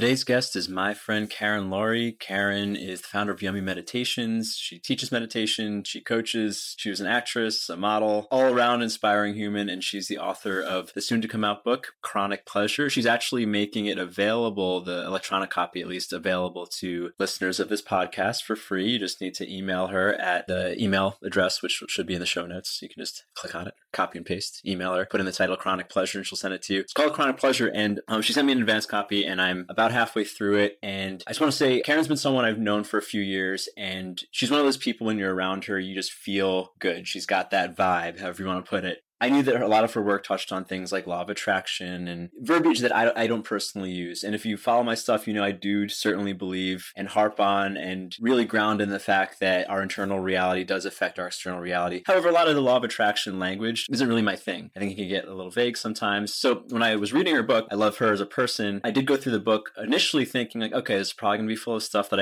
Today's guest is my friend Karen Laurie. Karen is the founder of Yummy Meditations. She teaches meditation, she coaches, she was an actress, a model, all-around inspiring human, and she's the author of the soon-to-come-out book, Chronic Pleasure. She's actually making it available, the electronic copy at least, available to listeners of this podcast for free. You just need to email her at the email address, which should be in the show notes. You can just click on it, copy and paste, email her, put in the title Chronic Pleasure, and she'll send it to you. It's called Chronic Pleasure, and she sent me an advanced copy, and I'm about halfway through it. And I just want to say, Karen's been someone I've known for a few years, and she's one of those people when you're around her, you just feel good. She's got that vibe, however you want to put it. I knew that a lot of her work touched on things like law of attraction and verbiage that I don't personally use. And if you follow my stuff, you know I do certainly believe and harp on and really ground in the fact that our internal reality does affect our external reality. However, a lot of the law of attraction language isn't really my thing. I think it can get a little vague sometimes. So when I was reading her book, I love her as a person. I did go through the book initially thinking like, okay, this is probably going to be full of stuff that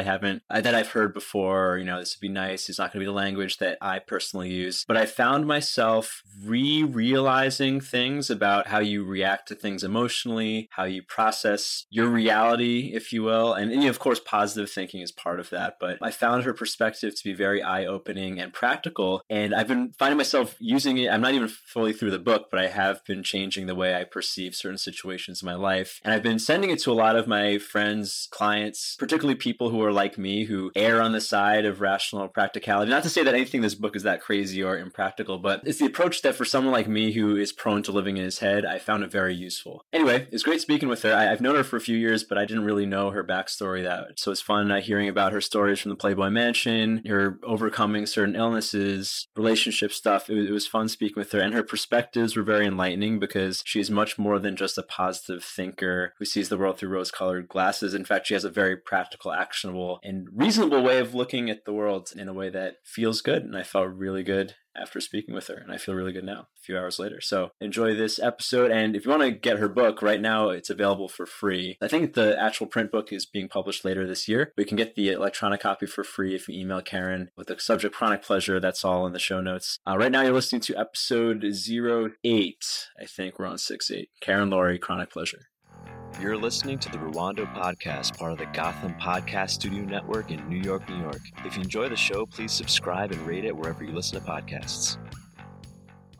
I've heard before. Or, you know, this would be nice. It's not going to be the language that I personally use. But I found myself realizing things about how you react to things emotionally, how you process your reality, if you will. And of course, positive thinking is part of that. But I found her perspective to be very eye-opening and practical. And I've been finding myself using it. I'm not even fully through the book, but I have been changing the way I perceive certain situations in my life. And I've been sending it to a lot of my friends, clients, particularly people who are like me, who err on the side of rational practicality. Not to say that anything in this book is that crazy or impractical, but it's the approach that for someone like me who is prone to living in his head, I found it very useful. Anyway, it's great speaking with her. I've known her for a few years, but I didn't really know her backstory so it's fun hearing about her stories from the Playboy Mansion, her overcoming certain illnesses, relationship stuff. It was fun speaking with her, and her perspectives were very enlightening because she's much more than just a positive thinker who sees the world through rose-colored glasses. In fact, she has a very practical, actionable, and reasonable way of looking at the world in a way that feels good, and I felt really good after speaking with her, and I feel really good now, a few hours later. So enjoy this episode, and if you want to get her book right now, it's available for free. I think the actual print book is being published later this year, but you can get the electronic copy for free if you email Karen with the subject Chronic Pleasure. That's all in the show notes. Right now, you're listening to episode 08. I think we're on 6-8. Karen Laurie, Chronic Pleasure. You're listening to the Rwando Podcast, part of the Gotham Podcast Studio Network in New York, New York. If you enjoy the show, please subscribe and rate it wherever you listen to podcasts.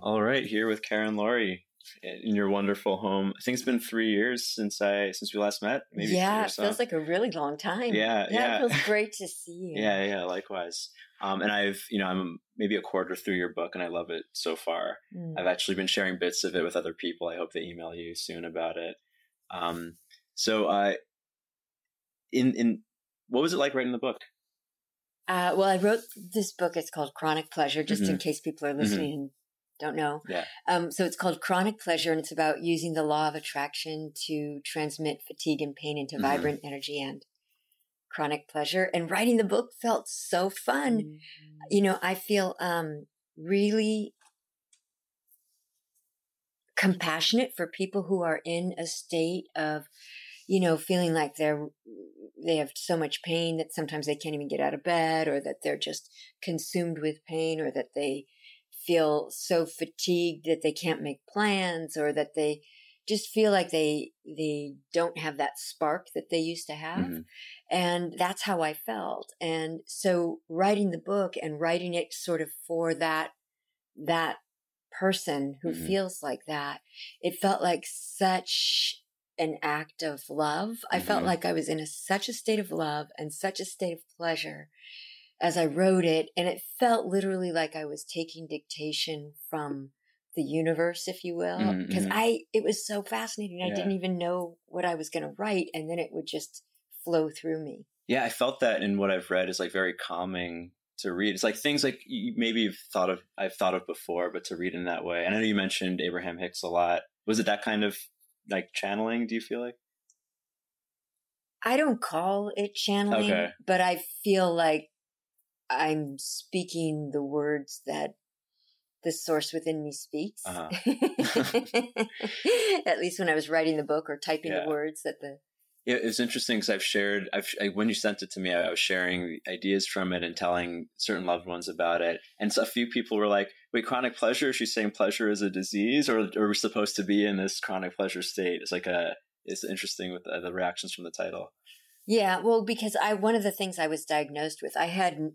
All right, here with Karen Laurie in your wonderful home. I think it's been 3 years since we last met. Maybe yeah, it feels like a really long time. Yeah. It feels great to see you. Yeah, likewise. And I'm maybe a quarter through your book, and I love it so far. I've actually been sharing bits of it with other people. I hope they email you soon about it. So what was it like writing the book? Well, I wrote this book. It's called Chronic Pleasure, just in case people are listening and don't know. Yeah. So it's called Chronic Pleasure, and it's about using the law of attraction to transmit fatigue and pain into vibrant energy and chronic pleasure. And writing the book felt so fun. You know, I feel really compassionate for people who are in a state of, you know, feeling like they have so much pain that sometimes they can't even get out of bed, or that they're just consumed with pain, or that they feel so fatigued that they can't make plans, or that they just feel like they don't have that spark that they used to have. And that's how I felt. And so writing the book and writing it sort of for that person who feels like that, it felt like such an act of love. I felt like I was in such a state of love and such a state of pleasure as I wrote it. And it felt literally like I was taking dictation from the universe, if you will, because it was so fascinating. I didn't even know what I was going to write. And then it would just flow through me. Yeah. I felt that in what I've read is like very calming to read. It's like things like maybe I've thought of before, but to read in that way. And I know you mentioned Abraham Hicks a lot. Was it that kind of like channeling, do you feel like? I don't call it channeling, but I feel like I'm speaking the words that the source within me speaks. At least when I was writing the book or typing the words that the It was interesting because when you sent it to me, I was sharing ideas from it and telling certain loved ones about it. And so a few people were like, wait, chronic pleasure? She's saying pleasure is a disease, or we're supposed to be in this chronic pleasure state. It's like it's interesting with the reactions from the title. Yeah, well, because one of the things I was diagnosed with, I had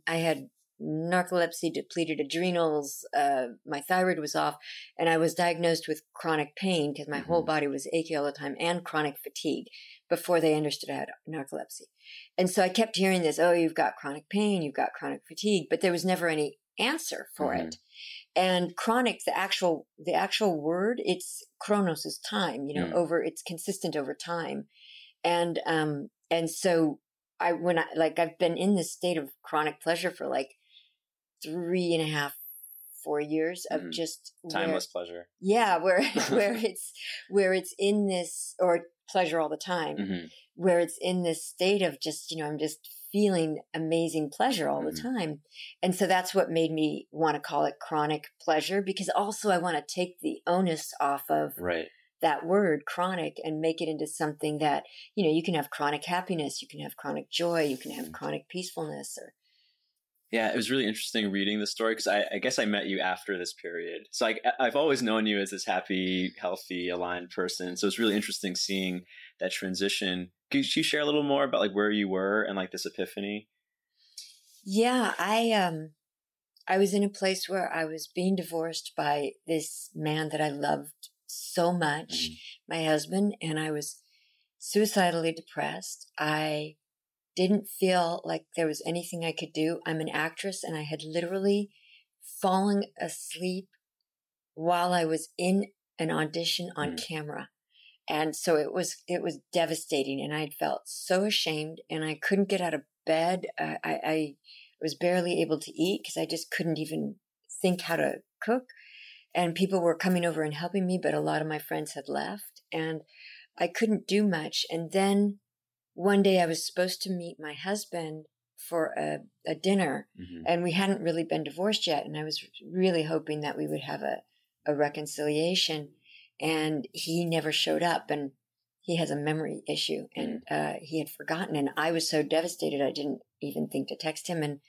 narcolepsy, depleted adrenals, my thyroid was off, and I was diagnosed with chronic pain because my whole body was achy all the time, and chronic fatigue before they understood I had narcolepsy. And so I kept hearing this, oh, you've got chronic pain, you've got chronic fatigue, but there was never any answer for it. And chronic, the actual word, it's chronos is time, you know, over, it's consistent over time. And so I've been in this state of chronic pleasure for like 3.5, 4 years of just timeless pleasure. Yeah. Where it's in this, or pleasure all the time, where it's in this state of just, you know, I'm just feeling amazing pleasure all the time. And so that's what made me want to call it chronic pleasure, because also I want to take the onus off of that word chronic and make it into something that, you know, you can have chronic happiness, you can have chronic joy, you can have chronic peacefulness. Yeah, it was really interesting reading the story, because I guess I met you after this period. So I've always known you as this happy, healthy, aligned person. So it's really interesting seeing that transition. Could you share a little more about like where you were and like this epiphany? Yeah, I was in a place where I was being divorced by this man that I loved so much, my husband, and I was suicidally depressed. I didn't feel like there was anything I could do. I'm an actress, and I had literally fallen asleep while I was in an audition on camera. And so it was devastating, and I felt so ashamed, and I couldn't get out of bed. I was barely able to eat because I just couldn't even think how to cook. And people were coming over and helping me, but a lot of my friends had left, and I couldn't do much. And then one day I was supposed to meet my husband for a dinner, and we hadn't really been divorced yet. And I was really hoping that we would have a reconciliation, and he never showed up, and he has a memory issue, and he had forgotten. And I was so devastated, I didn't even think to text him. And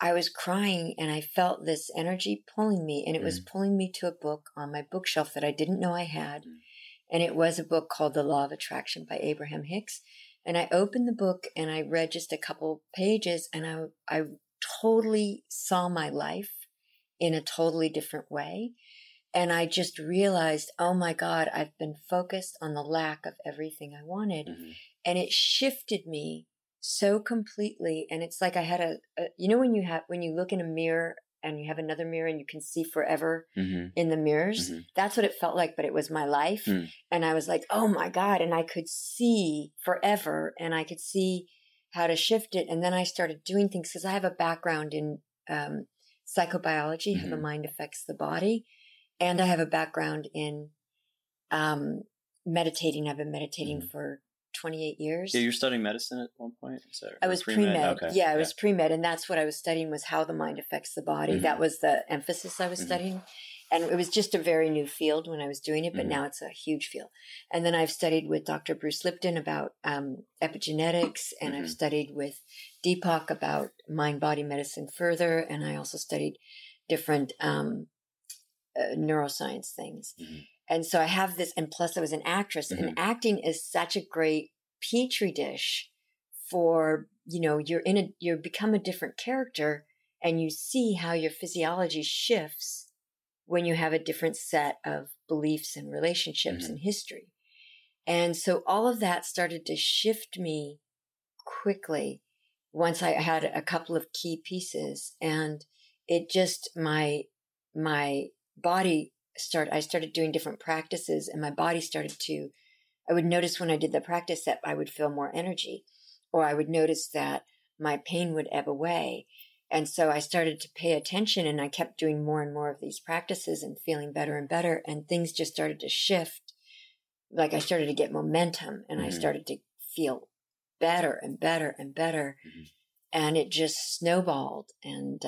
I was crying, and I felt this energy pulling me, and it was pulling me to a book on my bookshelf that I didn't know I had. And it was a book called The Law of Attraction by Abraham Hicks. And I opened the book and I read just a couple pages, and I totally saw my life in a totally different way. And I just realized, oh my God, I've been focused on the lack of everything I wanted. And it shifted me so completely. And it's like I had you know, when you look in a mirror and you have another mirror and you can see forever in the mirrors. That's what it felt like, but it was my life. And I was like, oh my God. And I could see forever, and I could see how to shift it. And then I started doing things, because I have a background in psychobiology, how the mind affects the body. And I have a background in meditating. I've been meditating for 28 years. Yeah, you were studying medicine at one point? I was pre-med. Okay. Yeah, I was pre-med. And that's what I was studying, was how the mind affects the body. That was the emphasis I was studying. And it was just a very new field when I was doing it, but now it's a huge field. And then I've studied with Dr. Bruce Lipton about epigenetics, and I've studied with Deepak about mind-body medicine further. And I also studied different neuroscience things. And so I have this, and plus I was an actress, and acting is such a great petri dish for, you know, you become a different character, and you see how your physiology shifts when you have a different set of beliefs and relationships and history. And so all of that started to shift me quickly once I had a couple of key pieces, and it just, my body I started doing different practices, and my body started to, I would notice when I did the practice that I would feel more energy, or I would notice that my pain would ebb away. And so I started to pay attention, and I kept doing more and more of these practices and feeling better and better. And things just started to shift. Like I started to get momentum, and I started to feel better and better and better. And it just snowballed. And,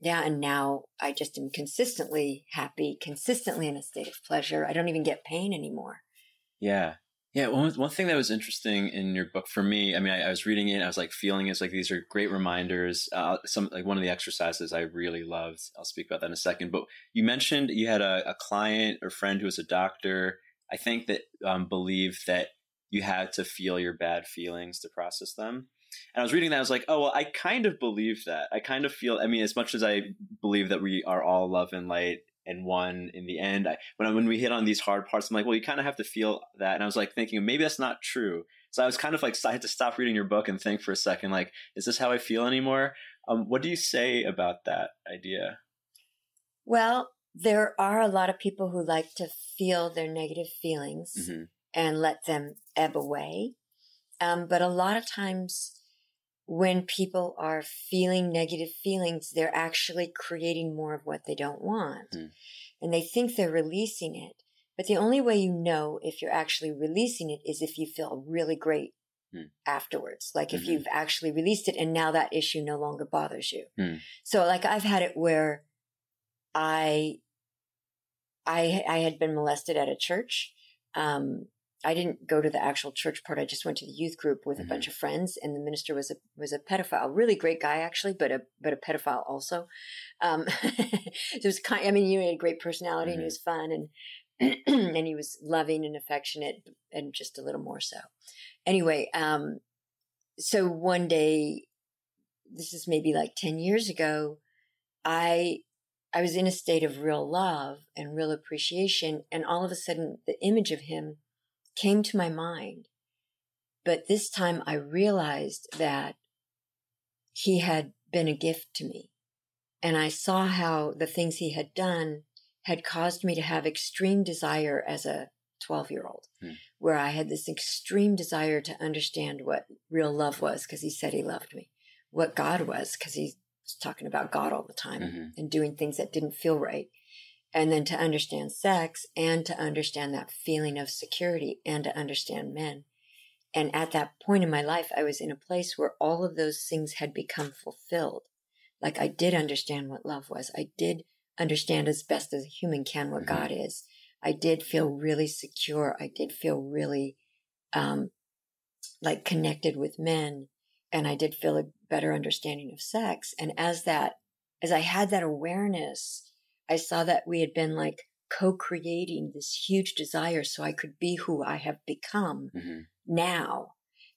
yeah, and now I just am consistently happy, consistently in a state of pleasure. I don't even get pain anymore. Yeah. Yeah. One thing that was interesting in your book for me, I mean, I was reading it and I was like feeling it's like these are great reminders. Some like one of the exercises I really loved. I'll speak about that in a second. But you mentioned you had a client or friend who was a doctor I think that believe that you had to feel your bad feelings to process them. And I was reading that, I was like, oh, well, I kind of believe that. I kind of feel, I mean, as much as I believe that we are all love and light and one in the end, when we hit on these hard parts, I'm like, well, you kind of have to feel that. And I was like thinking, maybe that's not true. So I was kind of like, I had to stop reading your book and think for a second, like, is this how I feel anymore? What do you say about that idea? Well, there are a lot of people who like to feel their negative feelings mm-hmm. and let them ebb away. But a lot of times, when people are feeling negative feelings, they're actually creating more of what they don't want. Mm. And they think they're releasing it. But the only way you know if you're actually releasing it is if you feel really great afterwards. Like if you've actually released it and now that issue no longer bothers you. Mm. So like I've had it where I had been molested at a church. I didn't go to the actual church part. I just went to the youth group with a bunch of friends, and the minister was a pedophile, really great guy actually, but a pedophile also. It was kind. I mean, he had a great personality, and he was fun, and and he was loving and affectionate, and just a little more so. Anyway, so one day, this is maybe like 10 years ago, I was in a state of real love and real appreciation, and all of a sudden, the image of him came to my mind. But this time I realized that he had been a gift to me. And I saw how the things he had done had caused me to have extreme desire as a 12-year-old, where I had this extreme desire to understand what real love was, because he said he loved me, what God was, because he's talking about God all the time and doing things that didn't feel right. And then to understand sex and to understand that feeling of security and to understand men. And at that point in my life, I was in a place where all of those things had become fulfilled. Like I did understand what love was. I did understand as best as a human can what God is. I did feel really secure. I did feel really, like connected with men. And I did feel a better understanding of sex. And as I had that awareness, I saw that we had been like co-creating this huge desire so I could be who I have become now.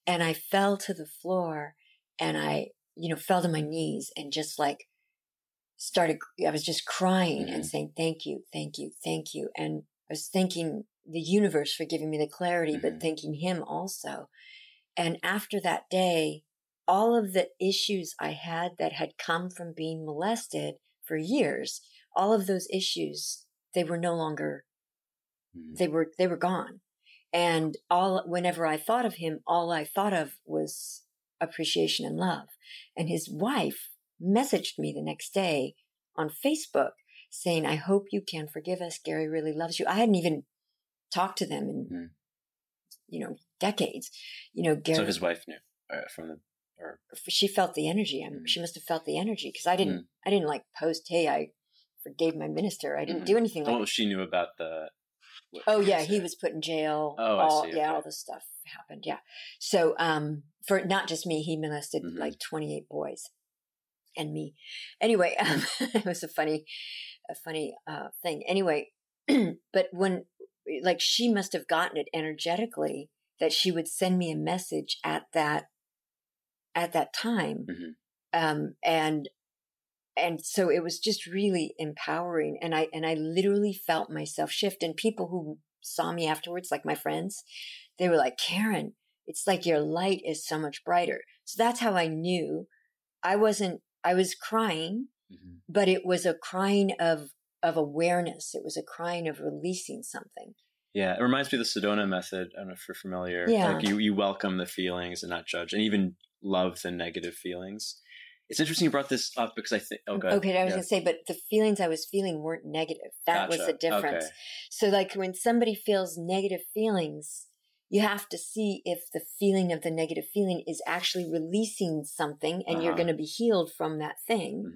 And I fell to the floor and I, fell to my knees and just like I was just crying and saying, thank you, thank you, thank you. And I was thanking the universe for giving me the clarity, but thanking him also. And after that day, all of the issues I had that had come from being molested for years, all of those issues, they were no longer, they were gone. And whenever I thought of him, all I thought of was appreciation and love. And his wife messaged me the next day on Facebook saying, I hope you can forgive us. Gary really loves you. I hadn't even talked to them in, decades, Gary. So his wife knew from the. She felt the energy. I mean, she must've felt the energy. Cause I didn't like post, hey, I forgave my minister. I didn't do anything like that. Oh, she knew about he was put in jail. Oh, I see. Yeah, okay. All this stuff happened. Yeah. So, for not just me, he molested like 28 boys and me. Anyway, it was a funny thing. Anyway, but when like she must've gotten it energetically that she would send me a message at that time. And so it was just really empowering. And I literally felt myself shift, and people who saw me afterwards, like my friends, they were like, Karen, it's like your light is so much brighter. So that's how I knew I was crying, but it was a crying of awareness. It was a crying of releasing something. Yeah, it reminds me of the Sedona method. I don't know if you're familiar. Yeah. Like you welcome the feelings and not judge, and even love the negative feelings. It's interesting you brought this up because I think. Oh, good. Okay, I was going to say, but the feelings I was feeling weren't negative. That was the difference. Okay. So, like when somebody feels negative feelings, you have to see if the feeling of the negative feeling is actually releasing something, and you're going to be healed from that thing,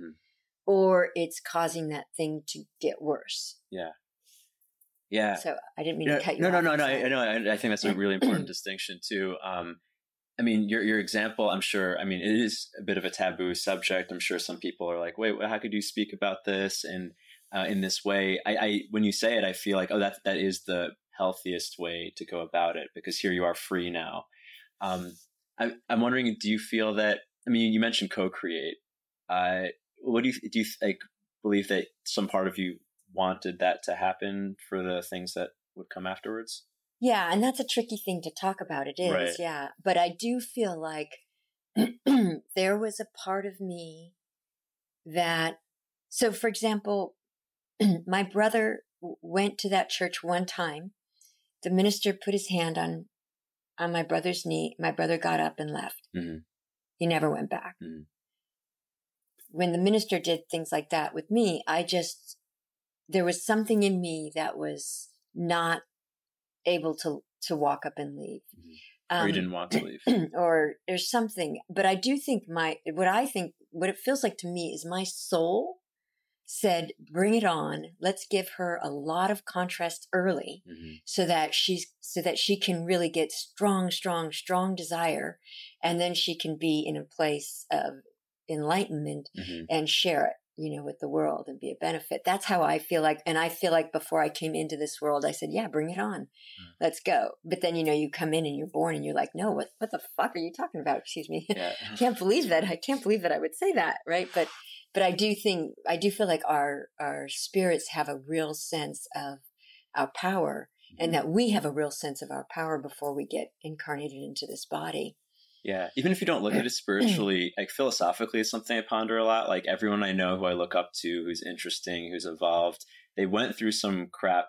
or it's causing that thing to get worse. Yeah. Yeah. So I didn't mean to cut you off. No. I think that's a really important distinction too. I mean, your example, I'm sure, I mean, it is a bit of a taboo subject. I'm sure some people are like, wait, how could you speak about this? And in this way, when you say it, I feel like, oh, that is the healthiest way to go about it, because here you are free now. I'm wondering, do you feel that, I mean, you mentioned co-create. What do you like, believe that some part of you wanted that to happen for the things that would come afterwards? Yeah. And that's a tricky thing to talk about. It is. Right. Yeah. But I do feel like there was a part of me that, so for example, my brother went to that church one time. The minister put his hand on my brother's knee. My brother got up and left. Mm-hmm. He never went back. Mm-hmm. When the minister did things like that with me, there was something in me that was not able to walk up and leave. Mm-hmm. Or you didn't want to leave. Or there's something. But I do think what it feels like to me is my soul said, bring it on. Let's give her a lot of contrast early, mm-hmm. so that she can really get strong, strong, strong desire. And then she can be in a place of enlightenment, mm-hmm. and share it, with the world and be a benefit. That's how I feel like. And I feel like before I came into this world, I said, yeah, bring it on. Mm. Let's go. But then, you come in and you're born and you're like, no, what the fuck are you talking about? Excuse me. Yeah. I can't believe that I would say that. Right. But I do feel like our spirits have a real sense of our power, mm-hmm. and that we have a real sense of our power before we get incarnated into this body. Yeah. Even if you don't look at it spiritually, like philosophically, it's something I ponder a lot. Like everyone I know who I look up to, who's interesting, who's evolved, they went through some crap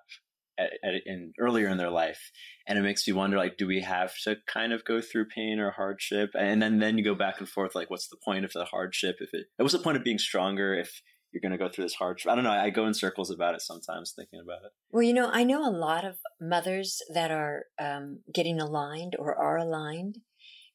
earlier in their life. And it makes me wonder, like, do we have to kind of go through pain or hardship? And then you go back and forth, like, what's the point of the hardship? What's the point of being stronger if you're going to go through this hardship? I don't know. I go in circles about it sometimes, thinking about it. Well, I know a lot of mothers that are getting aligned or are aligned.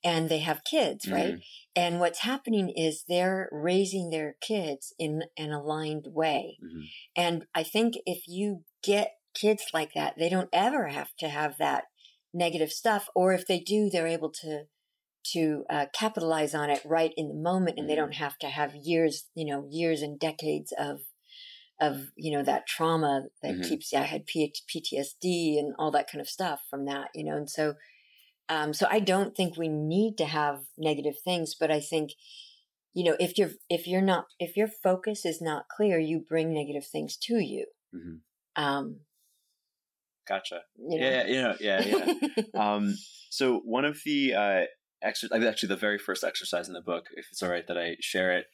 And they have kids, right? Mm. And what's happening is they're raising their kids in an aligned way. Mm-hmm. And I think if you get kids like that, they don't ever have to have that negative stuff. Or if they do, they're able to capitalize on it right in the moment. And mm-hmm. they don't have to have years and decades of that trauma that mm-hmm. I had PTSD and all that kind of stuff from that, and so. So I don't think we need to have negative things, but I think, if your focus is not clear, you bring negative things to you. Mm-hmm. Gotcha. Yeah. So one of the actually the very first exercise in the book, if it's all right that I share it,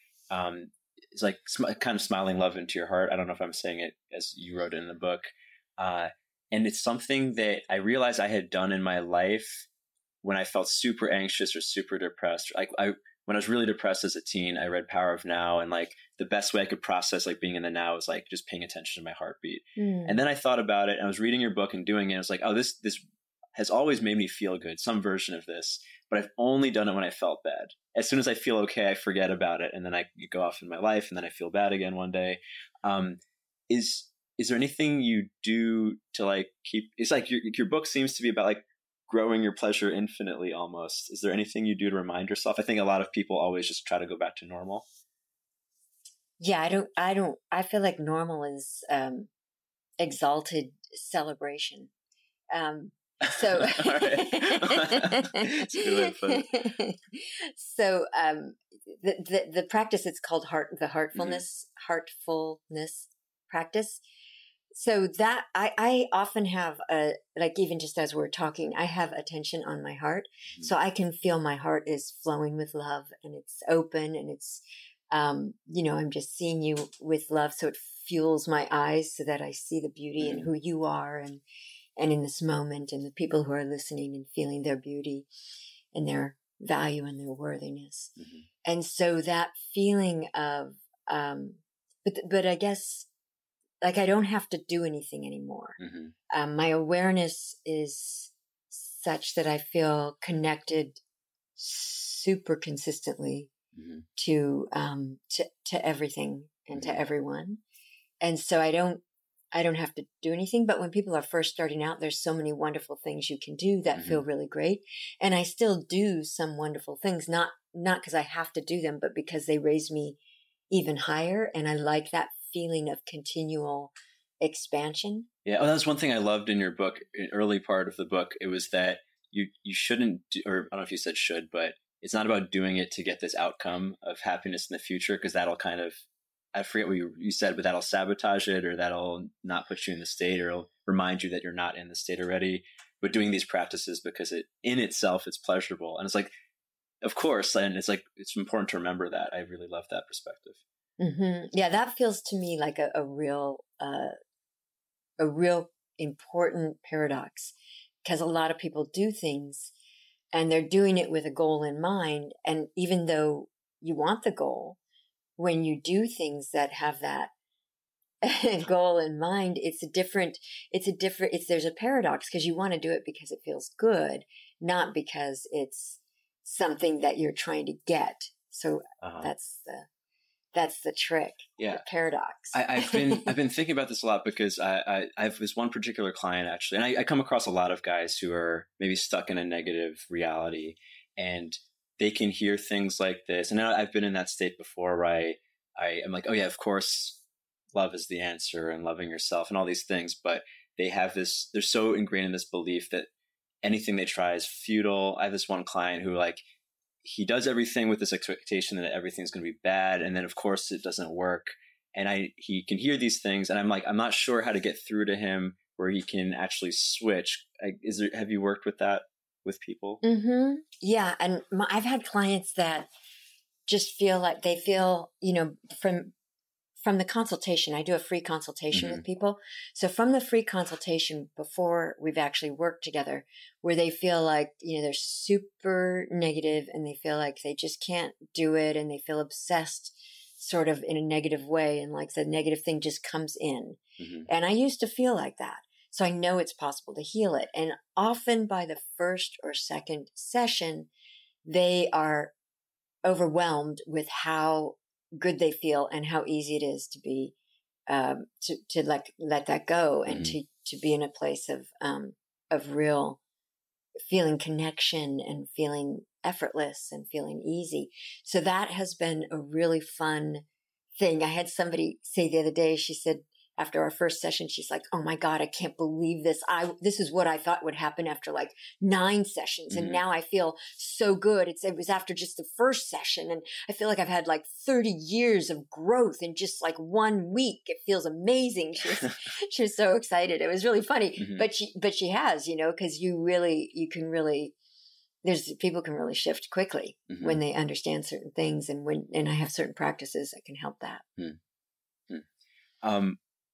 is like kind of smiling love into your heart. I don't know if I'm saying it as you wrote it in the book, and it's something that I realized I had done in my life when I felt super anxious or super depressed. Like when I was really depressed as a teen, I read Power of Now, and like the best way I could process like being in the now was like just paying attention to my heartbeat. Mm. And then I thought about it, and I was reading your book and doing it. I was like, oh, this has always made me feel good, some version of this, but I've only done it when I felt bad. As soon as I feel okay, I forget about it, and then I go off in my life, and then I feel bad again one day. Is there anything you do to like keep, it's like your book seems to be about like growing your pleasure infinitely almost. Is there anything you do to remind yourself? I think a lot of people always just try to go back to normal. Yeah. I feel like normal is, exalted celebration. So, the practice, it's called heartfulness practice. So that I often have even just as we're talking, I have attention on my heart. Mm-hmm. So I can feel my heart is flowing with love, and it's open, and it's, I'm just seeing you with love. So it fuels my eyes so that I see the beauty mm-hmm. in who you are and in this moment, and the people who are listening and feeling their beauty and their value and their worthiness. Mm-hmm. And so that feeling of, but I guess, like I don't have to do anything anymore. Mm-hmm. My awareness is such that I feel connected super consistently mm-hmm. to everything and mm-hmm. to everyone. And so I don't have to do anything. But when people are first starting out, there's so many wonderful things you can do that mm-hmm. feel really great. And I still do some wonderful things, not because I have to do them, but because they raise me even higher. And I like that feeling of continual expansion. Yeah. Oh, that was one thing I loved in your book, in early part of the book. It was that you shouldn't do, or I don't know if you said should, but it's not about doing it to get this outcome of happiness in the future, because that'll kind of, I forget what you said, but that'll sabotage it, or that'll not put you in the state, or it'll remind you that you're not in the state already. But doing these practices because it in itself is pleasurable. And it's like, of course. And it's like, it's important to remember that. I really love that perspective. Mm-hmm. Yeah. That feels to me like a real important paradox, because a lot of people do things and they're doing it with a goal in mind. And even though you want the goal, when you do things that have that goal in mind, there's a paradox, because you want to do it because it feels good, not because it's something that you're trying to get. So that's the trick. Yeah. The paradox. I've been thinking about this a lot, because I have this one particular client, actually, and I come across a lot of guys who are maybe stuck in a negative reality, and they can hear things like this. And I've been in that state before, where I am like, oh yeah, of course, love is the answer, and loving yourself and all these things. But they have this, they're so ingrained in this belief that anything they try is futile. I have this one client who, like, he does everything with this expectation that everything's going to be bad. And then of course it doesn't work. And he can hear these things, and I'm like, I'm not sure how to get through to him where he can actually switch. Have you worked with that with people? Mm-hmm. Yeah. And I've had clients that just feel like they feel, from the consultation, I do a free consultation with people. So from the free consultation, before we've actually worked together, where they feel like, they're super negative, and they feel like they just can't do it, and they feel obsessed sort of in a negative way. And like the negative thing just comes in. Mm-hmm. And I used to feel like that. So I know it's possible to heal it. And often by the first or second session, they are overwhelmed with how good they feel and how easy it is to be, to like let that go, and to be in a place of real feeling connection, and feeling effortless, and feeling easy. So that has been a really fun thing. I had somebody say the other day, she said, after our first session, she's like, oh my God, I can't believe this. This is what I thought would happen after like 9 sessions. And now I feel so good. It was after just the first session. And I feel like I've had like 30 years of growth in just like 1 week. It feels amazing. She was so excited. It was really funny, but she has, cause people can really shift quickly when they understand certain things. And and I have certain practices that can help that. Mm-hmm.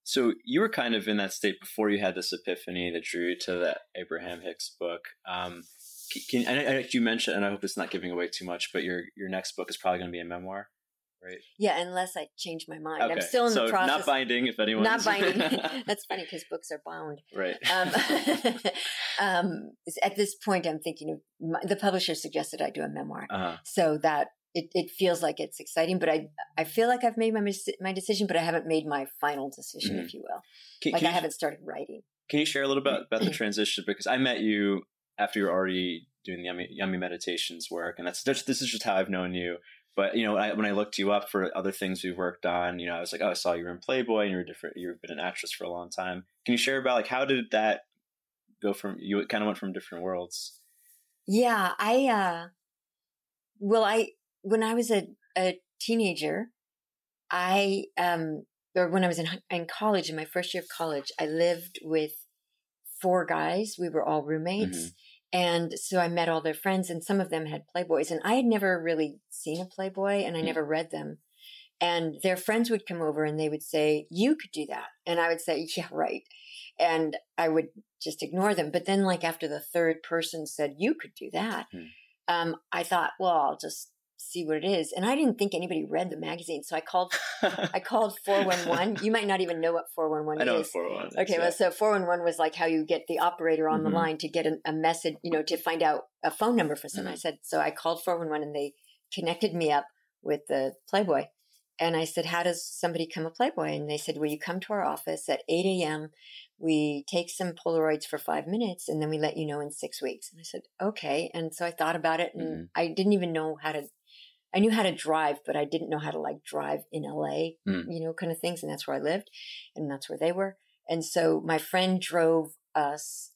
So you were kind of in that state before you had this epiphany that drew you to the Abraham Hicks book. You mentioned, and I hope it's not giving away too much, but your next book is probably going to be a memoir, right? Yeah, unless I change my mind. Okay. I'm still in the process. Not binding, if anyone. Not binding. That's funny, because books are bound. Right. At this point, I'm thinking the publisher suggested I do a memoir, so that. It feels like it's exciting, but I feel like I've made my decision, but I haven't made my final decision, if you will. I haven't started writing. Can you share a little bit about the transition? Because I met you after you were already doing the Yummy Meditations work, and this is just how I've known you. But when I looked you up for other things we've worked on, I was like, oh, I saw you were in Playboy, and you were different. You've been an actress for a long time. Can you share about, like, how did that go from? You kind of went from different worlds. Yeah, When I was a teenager, when I was in college, in my first year of college, I lived with 4 guys. We were all roommates. And so I met all their friends, and some of them had Playboys, and I had never really seen a Playboy, and I never read them. And their friends would come over and they would say, you could do that. And I would say, yeah, right. And I would just ignore them. But then, like, after the third person said, you could do that, I thought, well, I'll just see what it is. And I didn't think anybody read the magazine. So I called 411. You might not even know what 411 is. I know what 411 is. Okay. Yeah. Well, so 411 was like how you get the operator on the line to get a message, to find out a phone number for someone. So I called 411, and they connected me up with the Playboy. And I said, how does somebody become a Playboy? And they said, well, you come to our office at 8 a.m. We take some Polaroids for 5 minutes, and then we let you know in 6 weeks. And I said, okay. And so I thought about it, and I didn't even know I knew how to drive, but I didn't know how to, like, drive in LA, kind of things. And that's where I lived, and that's where they were. And so my friend drove us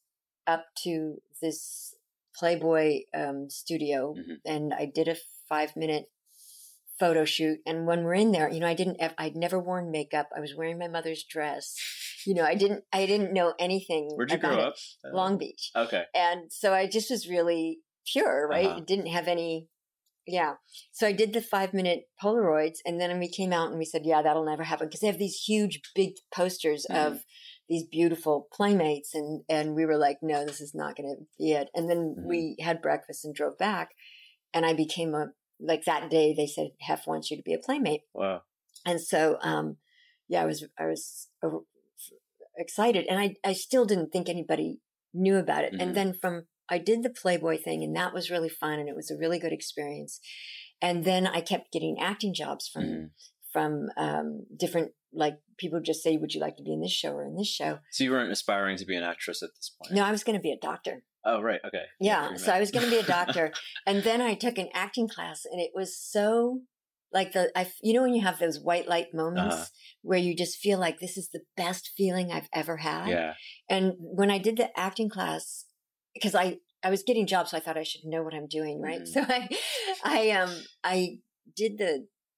up to this Playboy studio, mm-hmm. and I did a 5-minute photo shoot. And when we're in there, you know, I'd never worn makeup. I was wearing my mother's dress. You know, I didn't know anything. Where'd you grow up? Long Beach. Okay. And so I just was really pure, right? Uh-huh. It didn't have any. Yeah. So I did the 5-minute Polaroids, and then we came out and we said, yeah, that'll never happen. Cause they have these huge, big posters mm-hmm. of these beautiful playmates. And we were like, no, this is not going to be it. And then mm-hmm. we had breakfast and drove back, and I became like that day they said, Hef wants you to be a playmate. Wow. And so, yeah, I was excited, and I still didn't think anybody knew about it. Mm-hmm. And then I did the Playboy thing, and that was really fun, and it was a really good experience. And then I kept getting acting jobs from different, like, people just say, would you like to be in this show or in this show? So you weren't aspiring to be an actress at this point? No, I was going to be a doctor. Oh, right. Okay. Yeah. So I was going to be a doctor. And then I took an acting class, and it was so like you know, when you have those white light moments uh-huh. where you just feel like this is the best feeling I've ever had. Yeah. And when I did the acting class, because I was getting jobs, so I thought I should know what I'm doing, right? Mm-hmm. So I did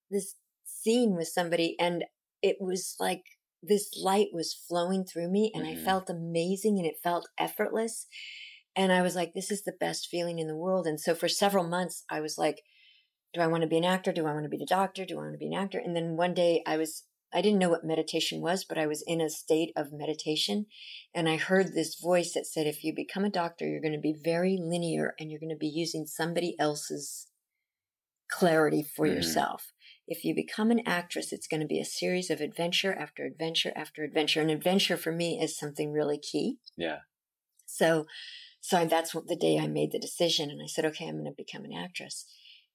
this scene with somebody, and it was like this light was flowing through me, and mm-hmm. I felt amazing, and it felt effortless, and I was like, this is the best feeling in the world. And so for several months I was like, do I want to be an actor? Do I want to be a doctor? Do I want to be an actor? And then one day I didn't know what meditation was, but I was in a state of meditation, and I heard this voice that said, if you become a doctor, you're going to be very linear, and you're going to be using somebody else's clarity for mm-hmm. yourself. If you become an actress, it's going to be a series of adventure after adventure after adventure. And adventure for me is something really key. Yeah. So that's the day I made the decision, and I said, okay, I'm going to become an actress.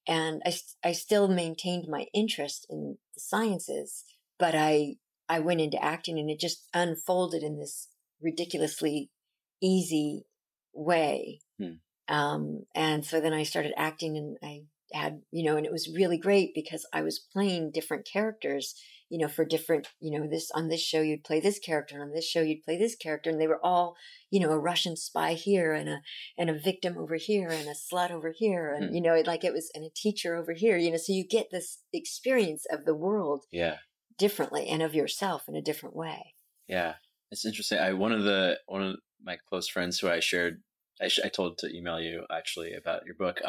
And I still maintained my interest in the sciences, but I went into acting, and it just unfolded in this ridiculously easy way. Hmm. And so then I started acting, and I had, you know, and it was really great because I was playing different characters, you know, for different, you know, this on this show, you'd play this character, and on this show, you'd play this character. And they were all, you know, a Russian spy here, and a victim over here, and a slut over here. And, you know, and a teacher over here, you know, so you get this experience of the world. Yeah. Differently, and of yourself in a different way. Yeah, it's interesting. One of my close friends who I shared, I told to email you actually about your book,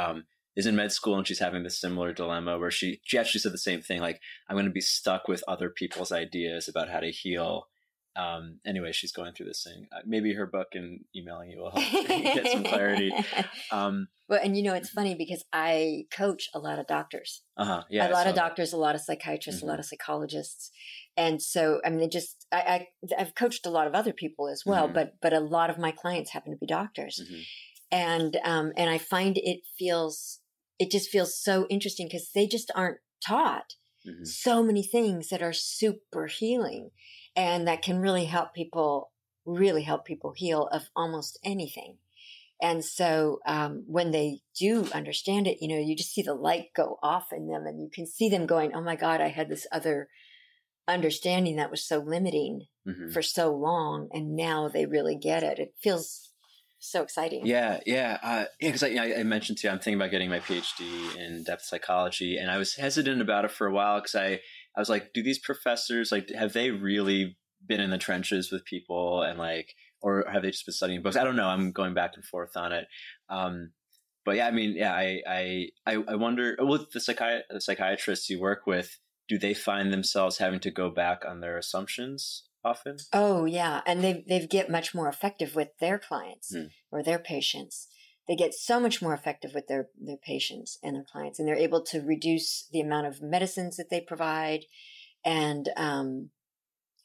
is in med school, and she's having this similar dilemma where she actually said the same thing, like, I'm going to be stuck with other people's ideas about how to heal. Anyway, she's going through this thing. Maybe her book and emailing you will help get some clarity. Well, and you know, it's funny because I coach a lot of doctors, uh-huh, yeah, a lot of psychiatrists, mm-hmm. a lot of psychologists. And so, I mean, I've coached a lot of other people as well, mm-hmm. but a lot of my clients happen to be doctors. Mm-hmm. And I find it just feels so interesting because they just aren't taught mm-hmm. so many things that are super healing. And that can really help people heal of almost anything. And so when they do understand it, you know, you just see the light go off in them, and you can see them going, oh my God, I had this other understanding that was so limiting mm-hmm. for so long. And now they really get it. It feels so exciting. Yeah. Yeah. Because I mentioned too, I'm thinking about getting my PhD in depth psychology, and I was hesitant about it for a while because I was like, do these professors, like, have they really been in the trenches with people and like, or have they just been studying books? I don't know. I'm going back and forth on it. But yeah, I mean, yeah, I wonder, well, the psychiatrists you work with, do they find themselves having to go back on their assumptions often? Oh yeah. And they get much more effective with their clients or their patients. They get so much more effective with their patients and their clients, and they're able to reduce the amount of medicines that they provide, and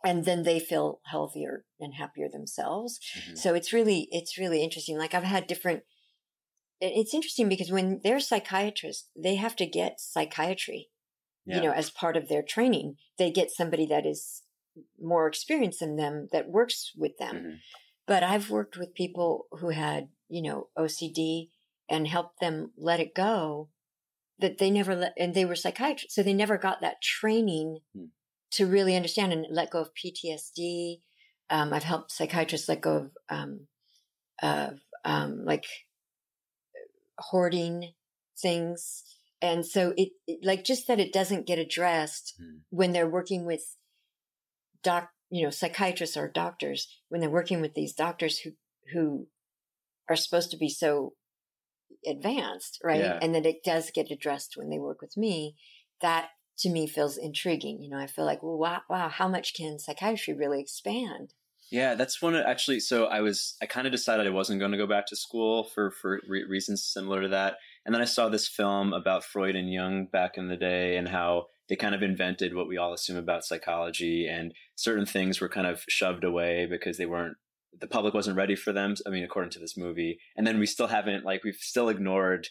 then they feel healthier and happier themselves. Mm-hmm. So it's really interesting. Like I've had different. It's interesting because when they're psychiatrists, they have to get psychiatry, yeah. you know, as part of their training. They get somebody that is more experienced than them that works with them. Mm-hmm. But I've worked with people who had, you know, OCD, and helped them let it go, that they never let, and they were psychiatrists. So they never got that training to really understand and let go of PTSD, I've helped psychiatrists let go of like hoarding things. And so it like just that it doesn't get addressed when they're working with psychiatrists or doctors, when they're working with these doctors who are supposed to be so advanced, right? Yeah. And that it does get addressed when they work with me. That to me feels intriguing. I feel like, well, wow, how much can psychiatry really expand? Yeah, that's one. Actually, so I kind of decided I wasn't going to go back to school for reasons similar to that. And then I saw this film about Freud and Jung back in the day and how they kind of invented what we all assume about psychology, and certain things were kind of shoved away because the public wasn't ready for them. I mean, according to this movie. And then we've still ignored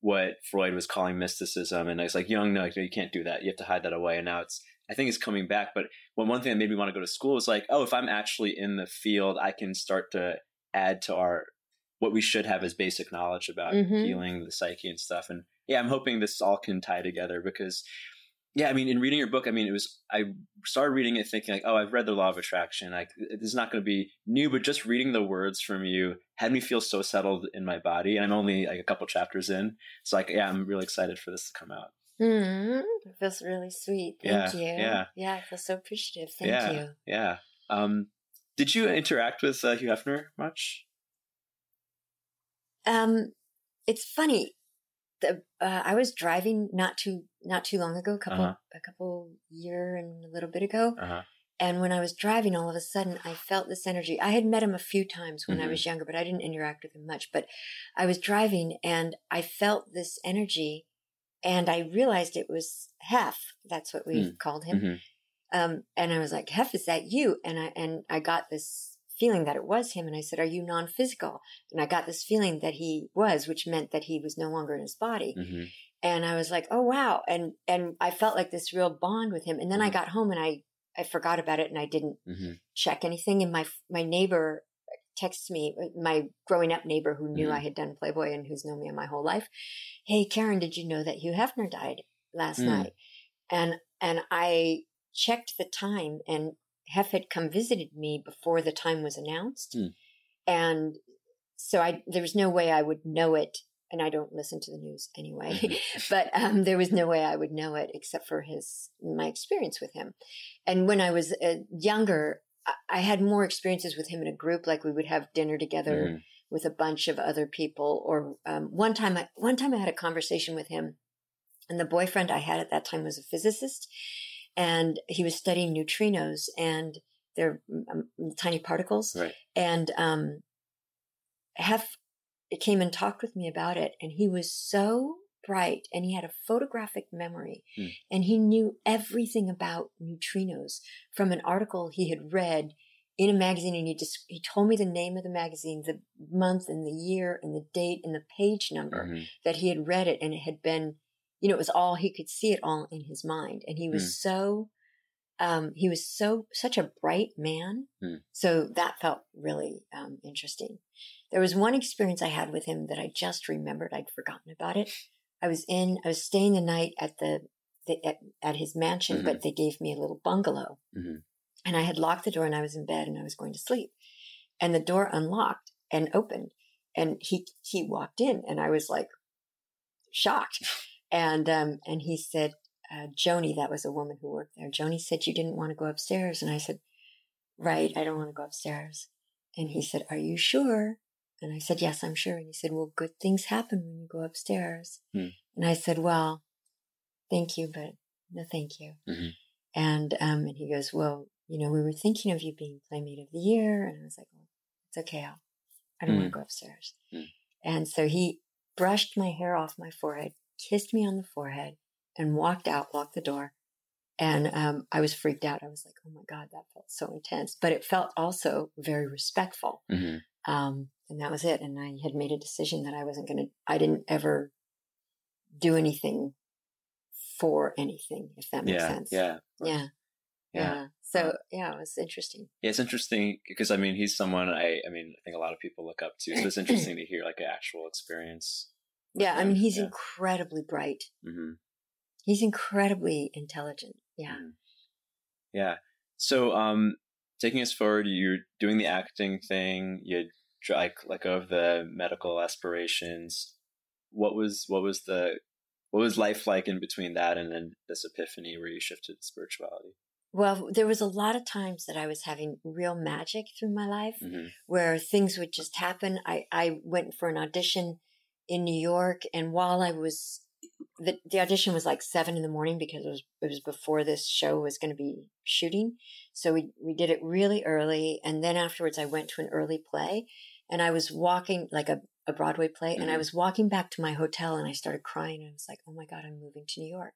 what Freud was calling mysticism. And it's like, Jung, no, you can't do that. You have to hide that away. And now I think it's coming back. But one thing that made me want to go to school was like, oh, if I'm actually in the field, I can start to add to what we should have as basic knowledge about healing the psyche and stuff. And yeah, I'm hoping this all can tie together because, yeah, I mean, in reading your book, I mean, I started reading it thinking like, oh, I've read the Law of Attraction. Like, this is not going to be new, but just reading the words from you had me feel so settled in my body. And I'm only like a couple chapters in. So like, yeah, I'm really excited for this to come out. It feels really sweet. Thank you. Yeah, I feel so appreciative. Thank you. Yeah. Did you interact with Hugh Hefner much? It's funny. I was driving not too long ago, a couple year and a little bit ago. And when I was driving, all of a sudden I felt this energy. I had met him a few times when I was younger, but I didn't interact with him much. But I was driving and I felt this energy. And I realized it was Hef. That's what we called him. And I was like, Hef, is that you? And I got this feeling that it was him. And I said, are you non-physical? And I got this feeling that he was, which meant that he was no longer in his body. And I was like, oh, wow. And I felt like this real bond with him. And then I got home and I forgot about it and I didn't check anything. And my neighbor texts me, my growing up neighbor who knew I had done Playboy and who's known me my whole life. Hey, Karen, did you know that Hugh Hefner died last night? And I checked the time, and Hef had come visited me before the time was announced. And so there was no way I would know it. And I don't listen to the news anyway, but there was no way I would know it except for my experience with him. And when I was younger, I had more experiences with him in a group. Like we would have dinner together with a bunch of other people. Or one time I had a conversation with him, and the boyfriend I had at that time was a physicist, and he was studying neutrinos, and they're tiny particles. Right. And Hef came and talked with me about it, and he was so bright, and he had a photographic memory, and he knew everything about neutrinos from an article he had read in a magazine. And he told me the name of the magazine, the month and the year and the date and the page number that he had read it. And it had been, it was all, he could see it all in his mind. And he was such a bright man. So that felt really interesting. There was one experience I had with him that I just remembered. I'd forgotten about it. I was staying the night at at his mansion, but they gave me a little bungalow, and I had locked the door, and I was in bed, and I was going to sleep, and the door unlocked and opened, and he walked in, and I was like shocked, and he said, Joni, that was a woman who worked there. Joni said you didn't want to go upstairs, and I said, right, I don't want to go upstairs, and he said, are you sure? And I said, yes, I'm sure. And he said, well, good things happen when you go upstairs. And I said, well, thank you, but no, thank you. And he goes, well, we were thinking of you being Playmate of the Year. And I was like, well, it's okay. I don't want to go upstairs. And so he brushed my hair off my forehead, kissed me on the forehead, and locked the door. And I was freaked out. I was like, oh my God, that felt so intense. But it felt also very respectful. And that was it. And I had made a decision that I didn't ever do anything for anything, if that makes sense. Yeah. So it was interesting. Yeah, it's interesting because he's someone I think a lot of people look up to. So it's interesting to hear like an actual experience. Yeah. He's incredibly bright. He's incredibly intelligent. Yeah. Yeah. So, taking us forward, you're doing the acting thing. You let go of the medical aspirations. What was life like in between that and then this epiphany where you shifted to spirituality? Well, there was a lot of times that I was having real magic through my life, mm-hmm. where things would just happen. I went for an audition in New York, and while I was, the audition was like 7 a.m. because it was before this show was going to be shooting. So we did it really early. And then afterwards I went to an early play, and I was walking like a Broadway play. Mm-hmm. And I was walking back to my hotel and I started crying. I was like, oh my God, I'm moving to New York.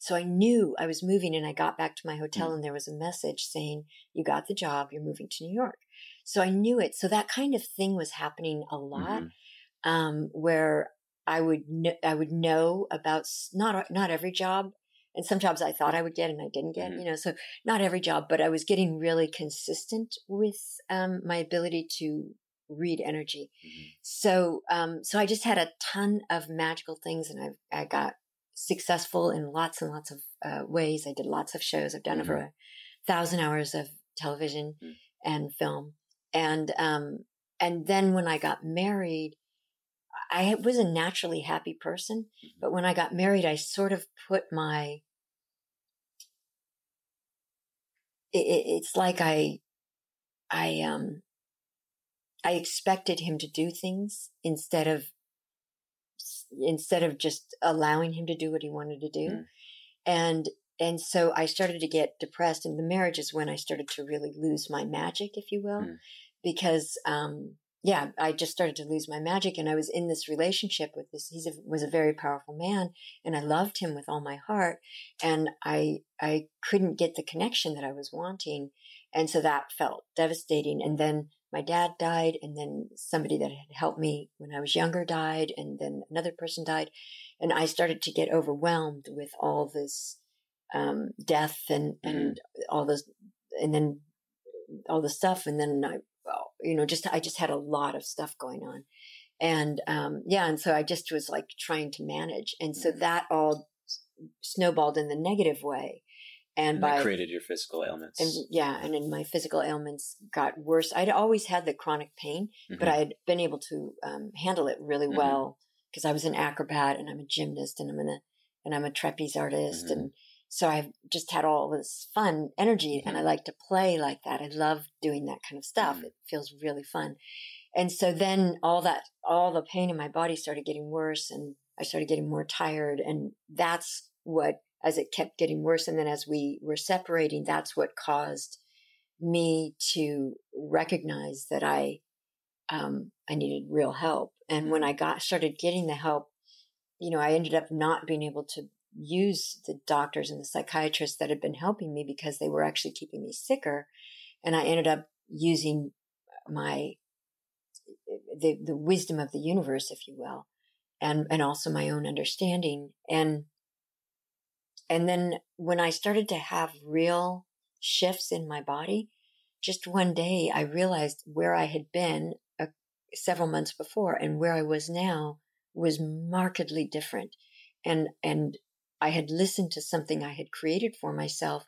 So I knew I was moving, and I got back to my hotel, mm-hmm. and there was a message saying, you got the job, you're moving to New York. So I knew it. So that kind of thing was happening a lot, mm-hmm. Where I would know about not every job. And some jobs I thought I would get and I didn't get, mm-hmm. So not every job, but I was getting really consistent with, my ability to read energy. Mm-hmm. So I just had a ton of magical things, and I got successful in lots and lots of ways. I did lots of shows. I've done mm-hmm. over 1,000 hours of television mm-hmm. and film. And then when I got married, I was a naturally happy person, mm-hmm. but when I got married, I sort of put it's like I expected him to do things instead of just allowing him to do what he wanted to do. Mm. And so I started to get depressed, and the marriage is when I started to really lose my magic, if you will, because, I just started to lose my magic, and I was in this relationship with this. He was a very powerful man, and I loved him with all my heart, and I couldn't get the connection that I was wanting. And so that felt devastating. And then my dad died, and then somebody that had helped me when I was younger died, and then another person died. And I started to get overwhelmed with all this death and all those, and then all the stuff. And then I just had a lot of stuff going on. And and so I just was like trying to manage. And so that all snowballed in the negative way. And that created your physical ailments. And then my physical ailments got worse. I'd always had the chronic pain, mm-hmm. but I had been able to handle it really mm-hmm. well, because I was an acrobat, and I'm a gymnast, and I'm a trapeze artist. Mm-hmm. And so I've just had all this fun energy, mm-hmm. and I like to play like that. I love doing that kind of stuff. Mm-hmm. It feels really fun. And so then all the pain in my body started getting worse, and I started getting more tired. And that's what, as it kept getting worse, and then as we were separating, that's what caused me to recognize that I needed real help. And when I started getting the help, I ended up not being able to use the doctors and the psychiatrists that had been helping me, because they were actually keeping me sicker. And I ended up using the wisdom of the universe, if you will, and also my own understanding. And then when I started to have real shifts in my body, just one day I realized where I had been several months before and where I was now was markedly different. And I had listened to something I had created for myself,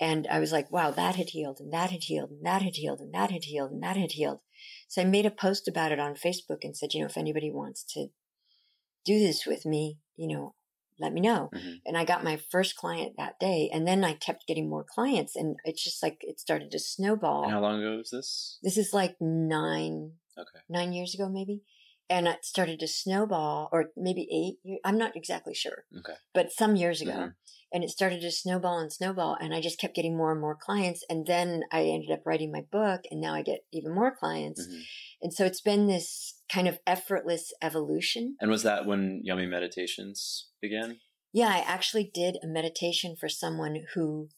and I was like, wow, that had healed, and that had healed, and that had healed, and that had healed, and that had healed. So I made a post about it on Facebook and said, if anybody wants to do this with me, let me know. Mm-hmm. And I got my first client that day, and then I kept getting more clients, and it's just like it started to snowball. And how long ago was this? This is like 9 years ago, maybe. And it started to snowball, or maybe 8 years. I'm not exactly sure. Okay. But some years ago. Mm-hmm. And it started to snowball. And I just kept getting more and more clients. And then I ended up writing my book, and now I get even more clients. Mm-hmm. And so it's been this kind of effortless evolution. And was that when Yummy Meditations began? Yeah, I actually did a meditation for someone who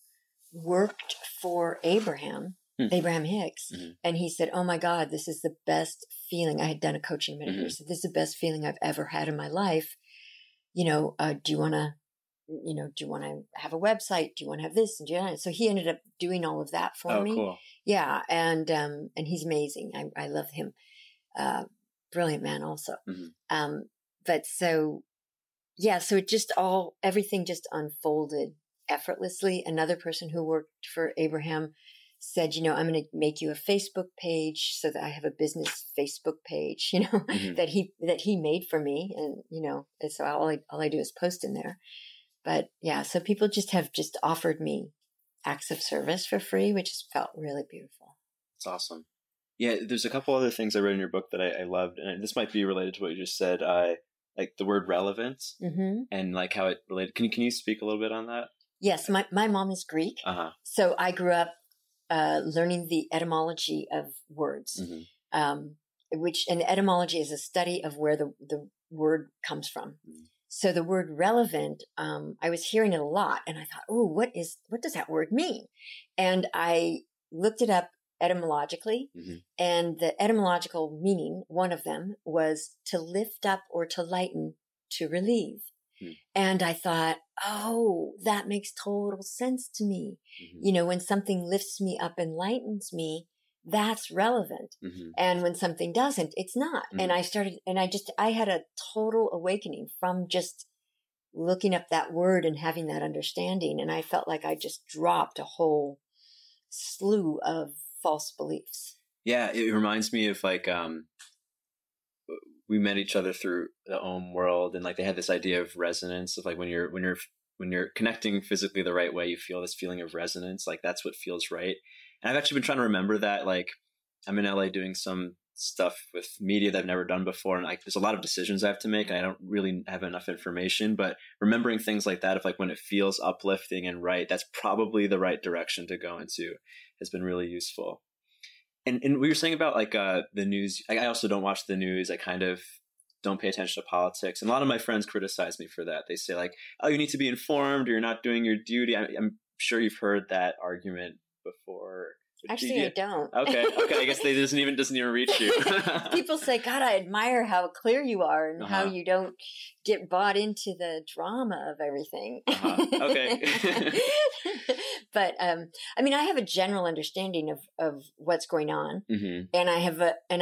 worked for Abraham Hicks. Mm-hmm. And he said, oh my God, this is the best feeling. I had done a coaching meditation. Mm-hmm. So this is the best feeling I've ever had in my life. Do you want to have a website? Do you want to have this? And so he ended up doing all of that for me. Cool. Yeah. And he's amazing. I love him. Brilliant man also. Mm-hmm. So it just everything just unfolded effortlessly. Another person who worked for Abraham said, you know, I'm going to make you a Facebook page so that I have a business Facebook page, you know, mm-hmm. that he made for me. And, you know, and so all I do is post in there. But yeah, so people just have just offered me acts of service for free, which has felt really beautiful. It's awesome. Yeah. There's a couple other things I read in your book that I loved. And this might be related to what you just said. Like the word relevance mm-hmm. and like how it related. Can you speak a little bit on that? Yes. My mom is Greek. Uh-huh. So I grew up learning the etymology of words, mm-hmm. Which and etymology is a study of where the word comes from. Mm-hmm. So the word relevant, I was hearing it a lot and I thought, oh, what does that word mean? And I looked it up etymologically mm-hmm. and the etymological meaning, one of them was to lift up or to lighten, to relieve. Mm-hmm. And I thought, oh, that makes total sense to me. Mm-hmm. You know, when something lifts me up and lightens me, that's relevant. Mm-hmm. And when something doesn't, it's not. Mm-hmm. And I had a total awakening from just looking up that word and having that understanding. And I felt like I just dropped a whole slew of false beliefs. Yeah. It reminds me of like, we met each other through the OM world and like they had this idea of resonance of like when you're connecting physically the right way, you feel this feeling of resonance. Like that's what feels right. And I've actually been trying to remember that. Like I'm in LA doing some stuff with media that I've never done before. And there's a lot of decisions I have to make. And I don't really have enough information, but remembering things like that, if like when it feels uplifting and right, that's probably the right direction to go into has been really useful. And we were saying about like the news. I also don't watch the news. I kind of don't pay attention to politics. And a lot of my friends criticize me for that. They say like, oh, you need to be informed or you're not doing your duty. I'm sure you've heard that argument before. Actually, I don't. Okay. I guess they doesn't even reach you. People say, God, I admire how clear you are and uh-huh. how you don't get bought into the drama of everything. Uh-huh. Okay. But, I mean, I have a general understanding of what's going on mm-hmm. and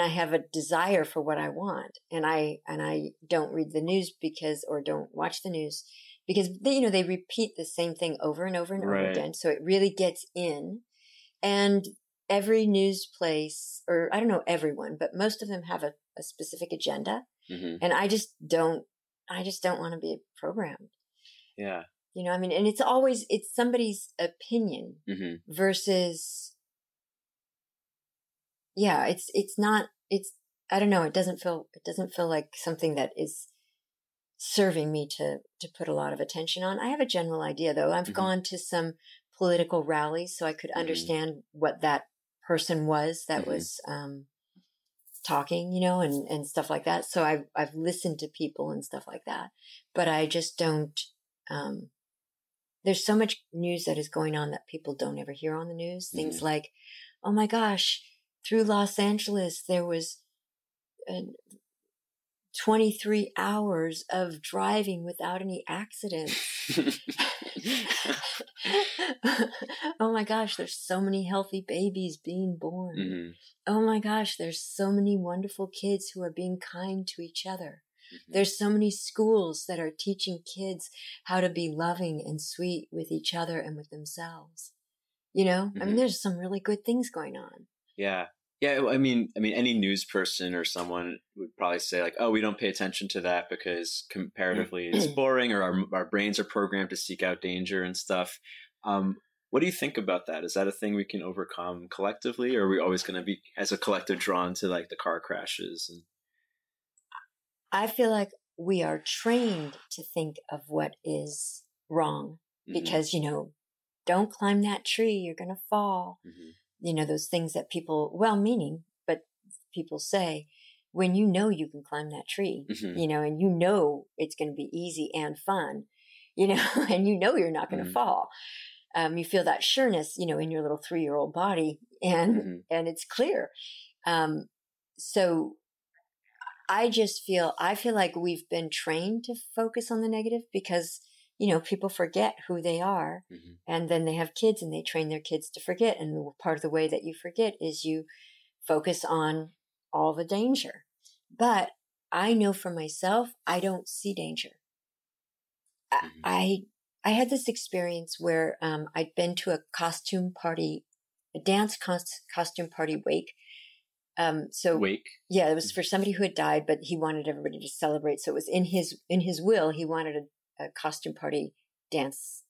I have a desire for what I want. And I don't read the news or don't watch the news because they, you know, they repeat the same thing over and over and right. over again. So it really gets in. And every news place, or I don't know everyone, but most of them have a specific agenda. Mm-hmm. And I just don't want to be programmed. Yeah. You know, I mean, and it's somebody's opinion mm-hmm. versus, yeah, it's not, I don't know. It doesn't feel like something that is serving me to put a lot of attention on. I have a general idea though. I've mm-hmm. gone to some political rallies, so I could understand mm-hmm. what that person was that mm-hmm. was talking, you know, and stuff like that. So I've listened to people and stuff like that, but I just don't. There's so much news that is going on that people don't ever hear on the news. Mm-hmm. Things like, oh my gosh, through Los Angeles there was 23 hours of driving without any accidents. Oh my gosh, there's so many healthy babies being born. Mm-hmm. Oh my gosh, there's so many wonderful kids who are being kind to each other. Mm-hmm. There's so many schools that are teaching kids how to be loving and sweet with each other and with themselves. You know, mm-hmm. I mean, there's some really good things going on. Yeah. Yeah. I mean, any news person or someone would probably say like, oh, we don't pay attention to that because comparatively it's boring or our brains are programmed to seek out danger and stuff. What do you think about that? Is that a thing we can overcome collectively, or are we always going to be as a collective drawn to like the car crashes? And I feel like we are trained to think of what is wrong mm-hmm. because, you know, don't climb that tree. You're going to fall. Mm-hmm. You know, those things that people, well-meaning, but people say, when you know you can climb that tree, mm-hmm. you know, and you know it's going to be easy and fun, you know, and you know you're not going to mm-hmm. fall. You feel that sureness, you know, in your little 3-year-old body and it's clear. So I feel like we've been trained to focus on the negative because, you know, people forget who they are mm-hmm. and then they have kids and they train their kids to forget. And part of the way that you forget is you focus on all the danger. But I know for myself, I don't see danger. Mm-hmm. I had this experience where I'd been to a costume party a dance costume party wake. Wake. Yeah, it was for somebody who had died, but he wanted everybody to celebrate. So it was in his will, he wanted a costume party dance.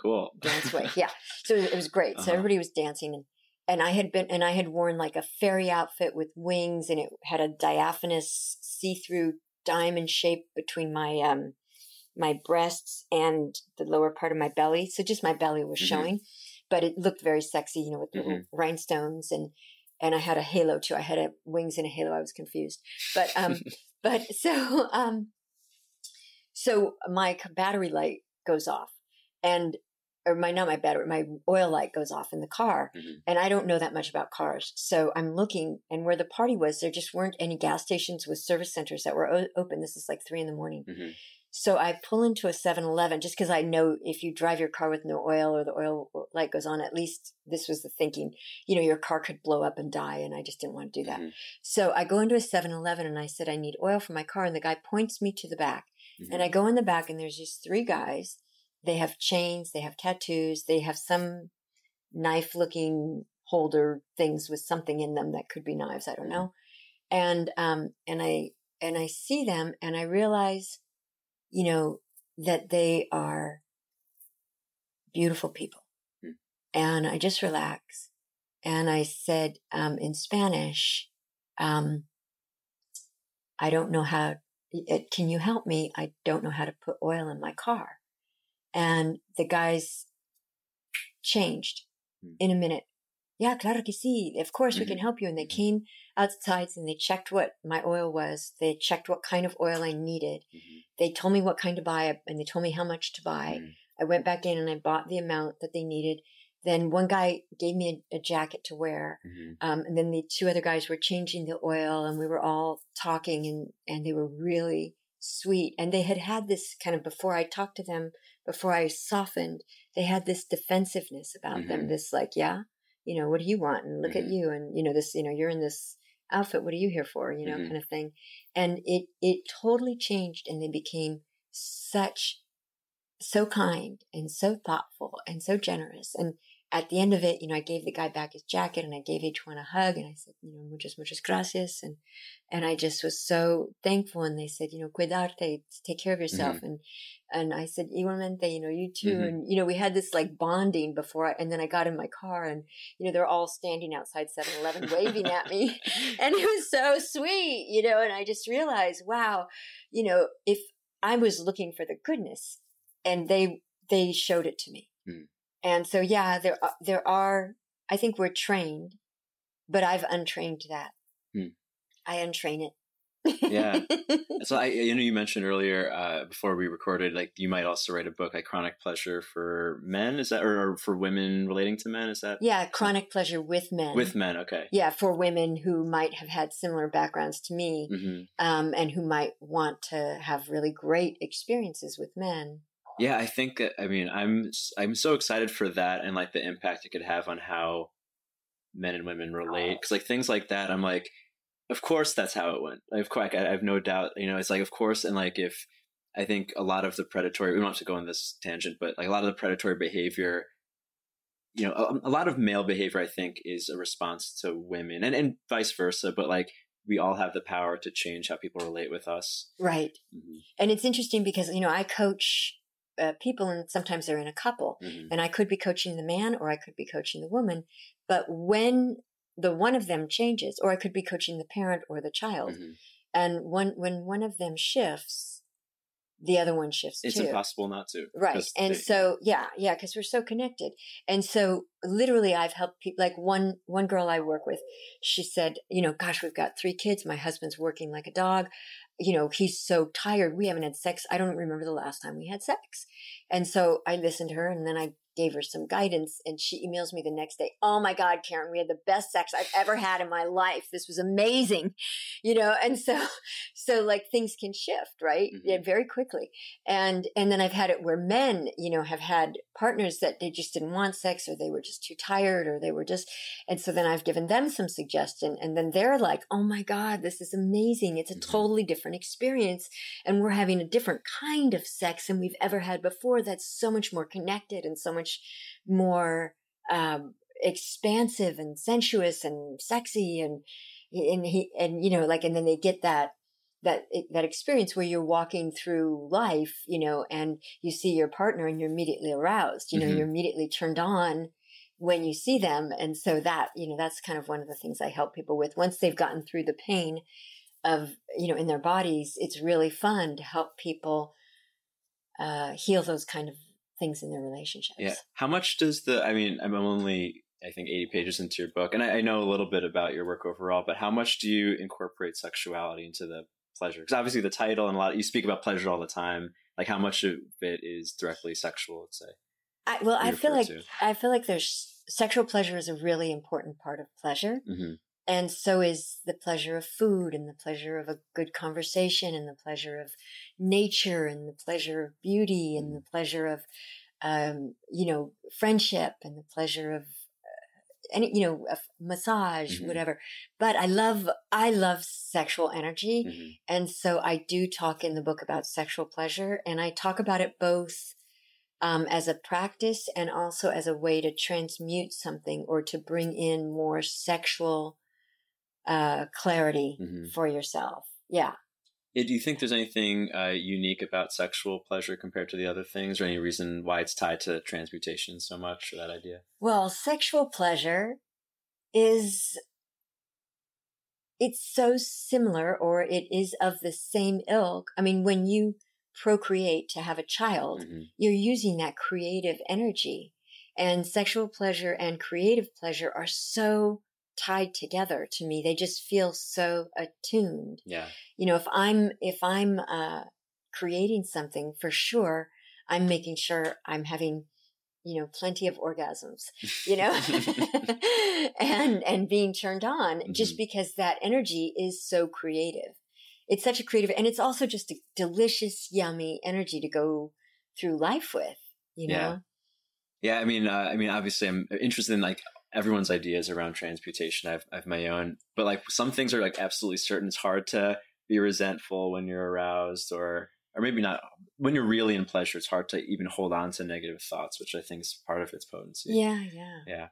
Cool. Dance wake. Yeah. So it was great. Uh-huh. So everybody was dancing and I had worn like a fairy outfit with wings, and it had a diaphanous see-through diamond shape between my breasts and the lower part of my belly. So just my belly was showing, but it looked very sexy, you know, with little rhinestones and I had a halo too. I had wings and a halo. I was confused, so my battery light goes off my oil light goes off in the car. Mm-hmm. And I don't know that much about cars. So I'm looking, and where the party was, there just weren't any gas stations with service centers that were open. This is like 3 a.m. Mm-hmm. So I pull into a 7-Eleven just because I know if you drive your car with no oil or the oil light goes on, at least this was the thinking, you know, your car could blow up and die. And I just didn't want to do that. Mm-hmm. So I go into a 7-Eleven and I said, I need oil for my car. And the guy points me to the back. Mm-hmm. And I go in the back, and there's these three guys. They have chains, they have tattoos, they have some knife looking holder things with something in them that could be knives. I don't know. And I see them, and I realize, you know, that they are beautiful people. Mm. And I just relax. And I said, in Spanish, I don't know how, can you help me? I don't know how to put oil in my car. And the guys changed in a minute. Yeah, claro que sí. Of course we can help you. And they came outside, and they checked what my oil was. They checked what kind of oil I needed. Mm-hmm. They told me what kind to buy, and they told me how much to buy. Mm-hmm. I went back in and I bought the amount that they needed. Then one guy gave me a jacket to wear. Mm-hmm. And then the two other guys were changing the oil, and we were all talking, and they were really sweet. And they had this kind of, before I talked to them, before I softened, they had this defensiveness about them. This like, yeah. You know, what do you want? And look at you. And, you know, this, you know, you're in this outfit. What are you here for? You know, kind of thing. And it totally changed. And they became so kind and so thoughtful and so generous. And at the end of it, you know, I gave the guy back his jacket, and I gave each one a hug. And I said, you know, muchas gracias. And I just was so thankful. And they said, you know, cuidarte, take care of yourself. And I said, igualmente, you know, you too. And, you know, we had this like bonding before and then I got in my car, and, you know, they're all standing outside 7-Eleven waving at me. And it was so sweet, you know, and I just realized, wow, you know, if I was looking for the goodness, and they showed it to me. Mm. And so, yeah, there are, I think we're trained, but I've untrained that. Hmm. I untrain it. Yeah. So I know you mentioned earlier, before we recorded, like you might also write a book, like Chronic Pleasure for Men, is that, or for women relating to men, is that? Yeah. Chronic Pleasure with Men. With Men. Okay. Yeah. For women who might have had similar backgrounds to me, and who might want to have really great experiences with men. Yeah, I think that, I mean, I'm so excited for that, and like the impact it could have on how men and women relate. Cause like things like that, I'm like, of course that's how it went. Of course, I have no doubt, you know, it's like, of course. And like, if I think a lot of the predatory, we don't have to go on this tangent, but like a lot of the predatory behavior, you know, a lot of male behavior, I think, is a response to women and vice versa. But like, we all have the power to change how people relate with us. Right. Mm-hmm. And it's interesting because, you know, I coach people, and sometimes they're in a couple, and I could be coaching the man, or I could be coaching the woman. But when the one of them changes, or I could be coaching the parent or the child, and when one of them shifts, the other one shifts too. It's impossible not to. Right. And so, yeah, because we're so connected. And so literally I've helped people, like one girl I work with, she said, you know, gosh, we've got 3 kids. My husband's working like a dog. You know, he's so tired. We haven't had sex. I don't remember the last time we had sex. And so I listened to her, and then I gave her some guidance, and she emails me the next day. Oh my God, Karen, we had the best sex I've ever had in my life. This was amazing. You know, and so like things can shift, right? Yeah, very quickly. And then I've had it where men, you know, have had partners that they just didn't want sex, or they were just too tired, or they were just, and so then I've given them some suggestion, and then they're like, oh my God, this is amazing. It's a totally different experience. And we're having a different kind of sex than we've ever had before. That's so much more connected and so much more expansive and sensuous and sexy and then they get that experience where you're walking through life, and you see your partner and you're immediately aroused, mm-hmm. you're immediately turned on when you see them. And so that, that's kind of one of the things I help people with. Once they've gotten through the pain of, in their bodies, it's really fun to help people heal those kind of things in their relationships. Yeah. How much does I'm only, I think, 80 pages into your book, and I know a little bit about your work overall, but how much do you incorporate sexuality into the pleasure? Because obviously the title and you speak about pleasure all the time. Like, how much of it is directly sexual, let's say? I feel like there's sexual pleasure is a really important part of pleasure. Mm-hmm. And so is the pleasure of food and the pleasure of a good conversation and the pleasure of nature and the pleasure of beauty and the pleasure of, friendship and the pleasure of a massage, mm-hmm. whatever. But I love sexual energy. Mm-hmm. And so I do talk in the book about sexual pleasure, and I talk about it both as a practice and also as a way to transmute something or to bring in more sexual clarity mm-hmm. for yourself. Yeah. Do you think there's anything unique about sexual pleasure compared to the other things, or any reason why it's tied to transmutation so much, or that idea? Well, sexual pleasure it's so similar, or it is of the same ilk. I mean, when you procreate to have a child, mm-hmm. you're using that creative energy, and sexual pleasure and creative pleasure are so tied together to me. They just feel so attuned. Yeah. If I'm creating something, for sure, I'm making sure I'm having, plenty of orgasms, and being turned on mm-hmm. just because that energy is so creative. It's such a creative, and it's also just a delicious, yummy energy to go through life with, Yeah. Yeah. I mean, obviously I'm interested in everyone's ideas around transmutation. I've my own, but some things are absolutely certain. It's hard to be resentful when you're aroused, or maybe not when you're really in pleasure. It's hard to even hold on to negative thoughts, which I think is part of its potency. Yeah. Yeah.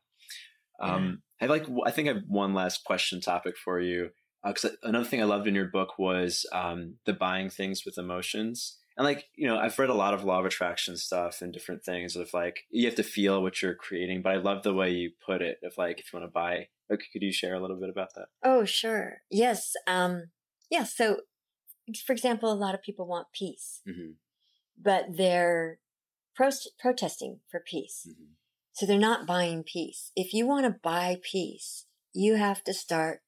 Yeah. I think I have one last question topic for you. 'Cause another thing I loved in your book was, the buying things with emotions. And I've read a lot of law of attraction stuff and different things of you have to feel what you're creating, but I love the way you put it of if you want to buy, could you share a little bit about that? Oh, sure. Yes. Yeah. So for example, a lot of people want peace, mm-hmm. but they're protesting for peace. Mm-hmm. So they're not buying peace. If you want to buy peace, you have to start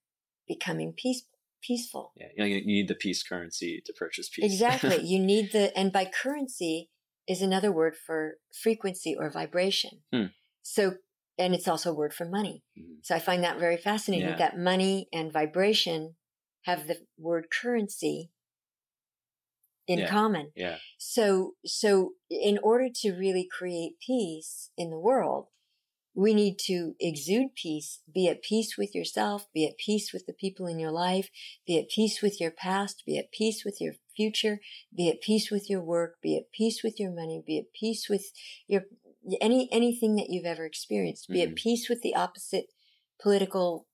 becoming peaceful. Peaceful. Yeah. You need the peace currency to purchase peace. Exactly. You need and by currency is another word for frequency or vibration. Hmm. So, and it's also a word for money. Hmm. So I find that very fascinating yeah. that money and vibration have the word currency in yeah. common. Yeah. So in order to really create peace in the world, we need to exude peace, be at peace with yourself, be at peace with the people in your life, be at peace with your past, be at peace with your future, be at peace with your work, be at peace with your money, be at peace with your anything that you've ever experienced, be mm-hmm. at peace with the opposite political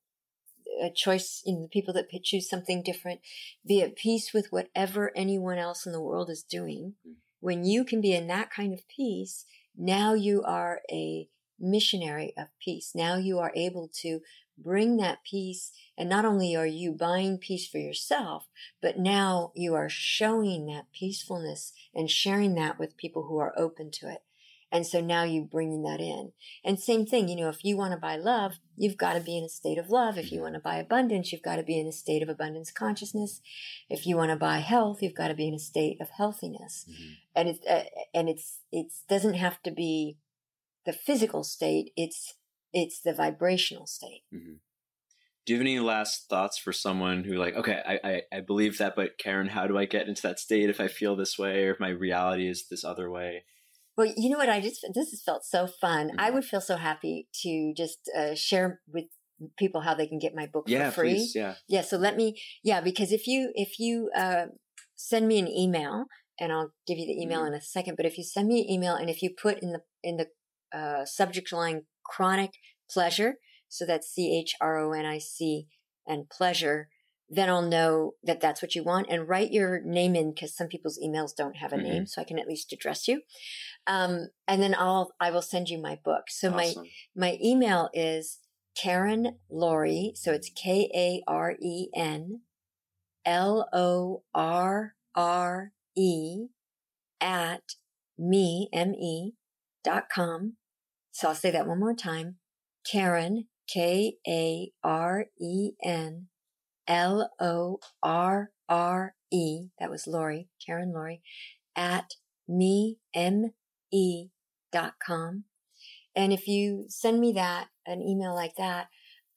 choice in the people that choose something different, be at peace with whatever anyone else in the world is doing. Mm-hmm. When you can be in that kind of peace, now you are a missionary of peace. Now you are able to bring that peace, and not only are you buying peace for yourself, but now you are showing that peacefulness and sharing that with people who are open to it. And so now you bringing that in. And same thing, if you want to buy love, you've got to be in a state of love. If you want to buy abundance, you've got to be in a state of abundance consciousness. If you want to buy health, you've got to be in a state of healthiness. Mm-hmm. And it doesn't have to be the physical state, it's the vibrational state. Mm-hmm. Do you have any last thoughts for someone who I believe that, but Karen, how do I get into that state if I feel this way, or if my reality is this other way? Well, you know what? This has felt so fun. Mm-hmm. I would feel so happy to just share with people how they can get my book for free. Please, yeah. Yeah. So because if you send me an email, and I'll give you the email mm-hmm. in a second, but if you send me an email and if you put in the subject line, Chronic Pleasure. So that's Chronic and pleasure. Then I'll know that that's what you want, and write your name in, because some people's emails don't have a name. So I can at least address you. And then I will send you my book. So awesome. my email is Karen Laurie. So it's KarenLorre @me.com. So I'll say that one more time. Karen, KarenLorre. That was Laurie, Karen Laurie, @me.com. And if you send me that, an email like that,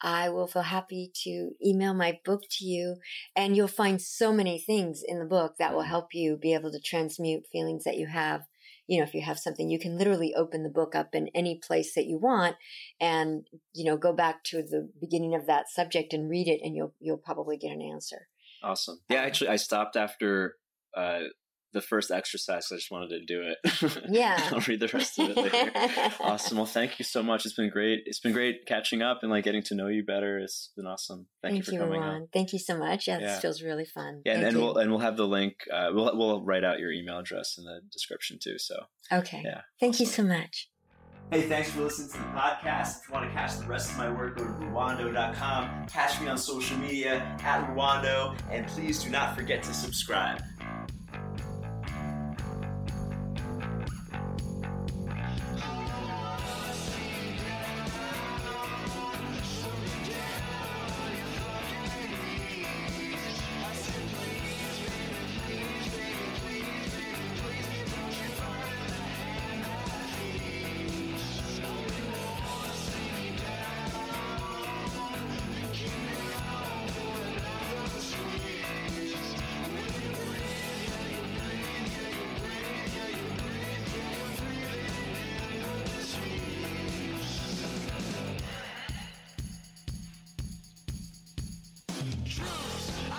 I will feel happy to email my book to you. And you'll find so many things in the book that will help you be able to transmute feelings that you have. You know, if you have something, you can literally open the book up in any place that you want and, you know, go back to the beginning of that subject and read it, and you'll probably get an answer. Awesome. Yeah. Actually, I stopped after, the first exercise. I just wanted to do it. Yeah. I'll read the rest of it later. Awesome. Well, thank you so much. It's been great. It's been great catching up and like getting to know you better. It's been awesome. Thank you for coming on. Thank you so much. Yeah, this feels really fun. Yeah, and we'll have the link. We'll write out your email address in the description too. So okay. Yeah. Thank you so much. Hey, thanks for listening to the podcast. If you want to catch the rest of my work, go to Ruando.com. Catch me on social media @Ruando, and please do not forget to subscribe. Trust.